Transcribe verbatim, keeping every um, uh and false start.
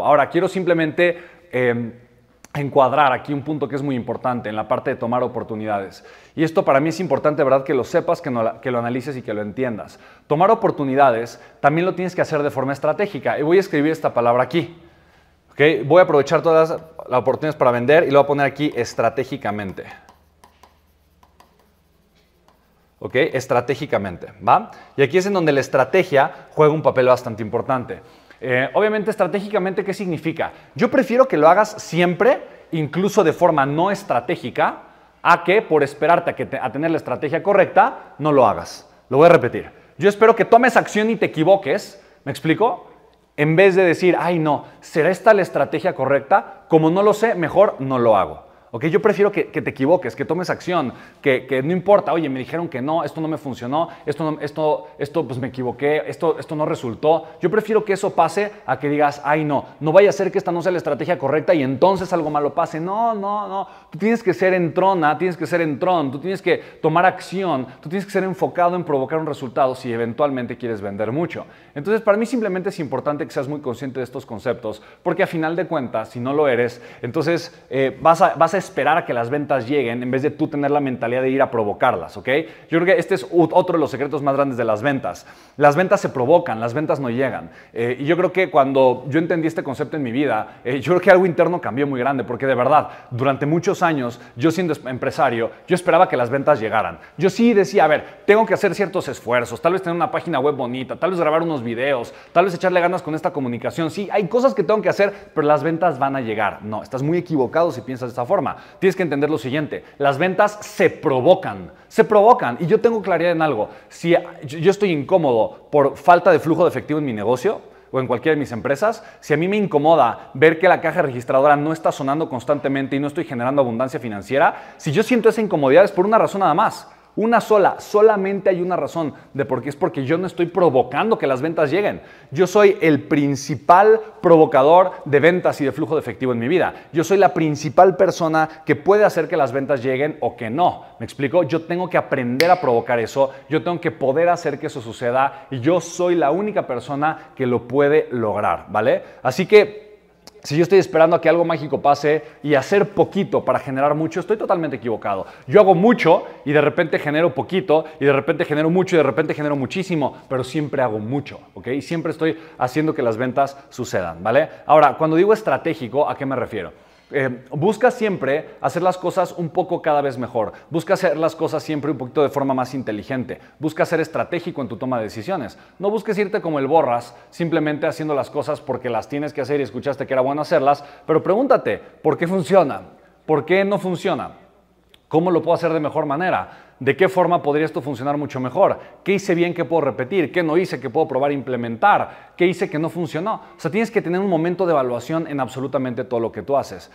Ahora, quiero simplemente eh, encuadrar aquí un punto que es muy importante en la parte de tomar oportunidades. Y esto para mí es importante, ¿verdad? Que lo sepas, que, no, que lo analices y que lo entiendas. Tomar oportunidades también lo tienes que hacer de forma estratégica. Y voy a escribir esta palabra aquí. ¿Okay? Voy a aprovechar todas las oportunidades para vender y lo voy a poner aquí estratégicamente. ¿Ok? Estratégicamente, ¿va? Y aquí es en donde la estrategia juega un papel bastante importante. Eh, obviamente, estratégicamente, ¿qué significa? Yo prefiero que lo hagas siempre, incluso de forma no estratégica, a que por esperarte a, que te, a tener la estrategia correcta, no lo hagas. Lo voy a repetir. Yo espero que tomes acción y te equivoques, ¿me explico? En vez de decir, ay no, ¿será esta la estrategia correcta? Como no lo sé, mejor no lo hago. ¿Ok? Yo prefiero que, que te equivoques, que tomes acción, que, que no importa, oye, me dijeron que no, esto no me funcionó, esto, no, esto, esto pues me equivoqué, esto, esto no resultó. Yo prefiero que eso pase a que digas, ay no, no vaya a ser que esta no sea la estrategia correcta y entonces algo malo pase. No, no, no. Tú tienes que ser entrona, tienes que ser entrón, tú tienes que tomar acción, tú tienes que ser enfocado en provocar un resultado si eventualmente quieres vender mucho. Entonces, para mí simplemente es importante que seas muy consciente de estos conceptos, porque a final de cuentas, si no lo eres, entonces eh, vas a, vas a esperar a que las ventas lleguen en vez de tú tener la mentalidad de ir a provocarlas, ¿ok? Yo creo que este es otro de los secretos más grandes de las ventas. Las ventas se provocan, las ventas no llegan. Eh, y yo creo que cuando yo entendí este concepto en mi vida, eh, yo creo que algo interno cambió muy grande, porque de verdad, durante muchos años, yo siendo empresario, yo esperaba que las ventas llegaran. Yo sí decía, a ver, tengo que hacer ciertos esfuerzos, tal vez tener una página web bonita, tal vez grabar unos videos, tal vez echarle ganas con esta comunicación. Sí, hay cosas que tengo que hacer, pero las ventas van a llegar. No, estás muy equivocado si piensas de esta forma. Tienes que entender lo siguiente: las ventas se provocan, se provocan. Y yo tengo claridad en algo. Si yo estoy incómodo por falta de flujo de efectivo en mi negocio o en cualquiera de mis empresas, si a mí me incomoda ver que la caja registradora no está sonando constantemente y no estoy generando abundancia financiera, si yo siento esa incomodidad es por una razón nada más. Una sola, solamente hay una razón de por qué. Es porque yo no estoy provocando que las ventas lleguen. Yo soy el principal provocador de ventas y de flujo de efectivo en mi vida. Yo soy la principal persona que puede hacer que las ventas lleguen o que no. ¿Me explico? Yo tengo que aprender a provocar eso. Yo tengo que poder hacer que eso suceda. Y yo soy la única persona que lo puede lograr, ¿vale? Así que, si yo estoy esperando a que algo mágico pase y hacer poquito para generar mucho, estoy totalmente equivocado. Yo hago mucho y de repente genero poquito, y de repente genero mucho, y de repente genero muchísimo, pero siempre hago mucho, ¿ok? Y siempre estoy haciendo que las ventas sucedan, ¿vale? Ahora, cuando digo estratégico, ¿a qué me refiero? Eh, busca siempre hacer las cosas un poco cada vez mejor. Busca hacer las cosas siempre un poquito de forma más inteligente. Busca ser estratégico en tu toma de decisiones. No busques irte como el borras, simplemente haciendo las cosas porque las tienes que hacer y escuchaste que era bueno hacerlas. Pero pregúntate, ¿por qué funciona? ¿Por qué no funciona? ¿Cómo lo puedo hacer de mejor manera? ¿De qué forma podría esto funcionar mucho mejor? ¿Qué hice bien que puedo repetir? ¿Qué no hice que puedo probar e implementar? ¿Qué hice que no funcionó? O sea, tienes que tener un momento de evaluación en absolutamente todo lo que tú haces.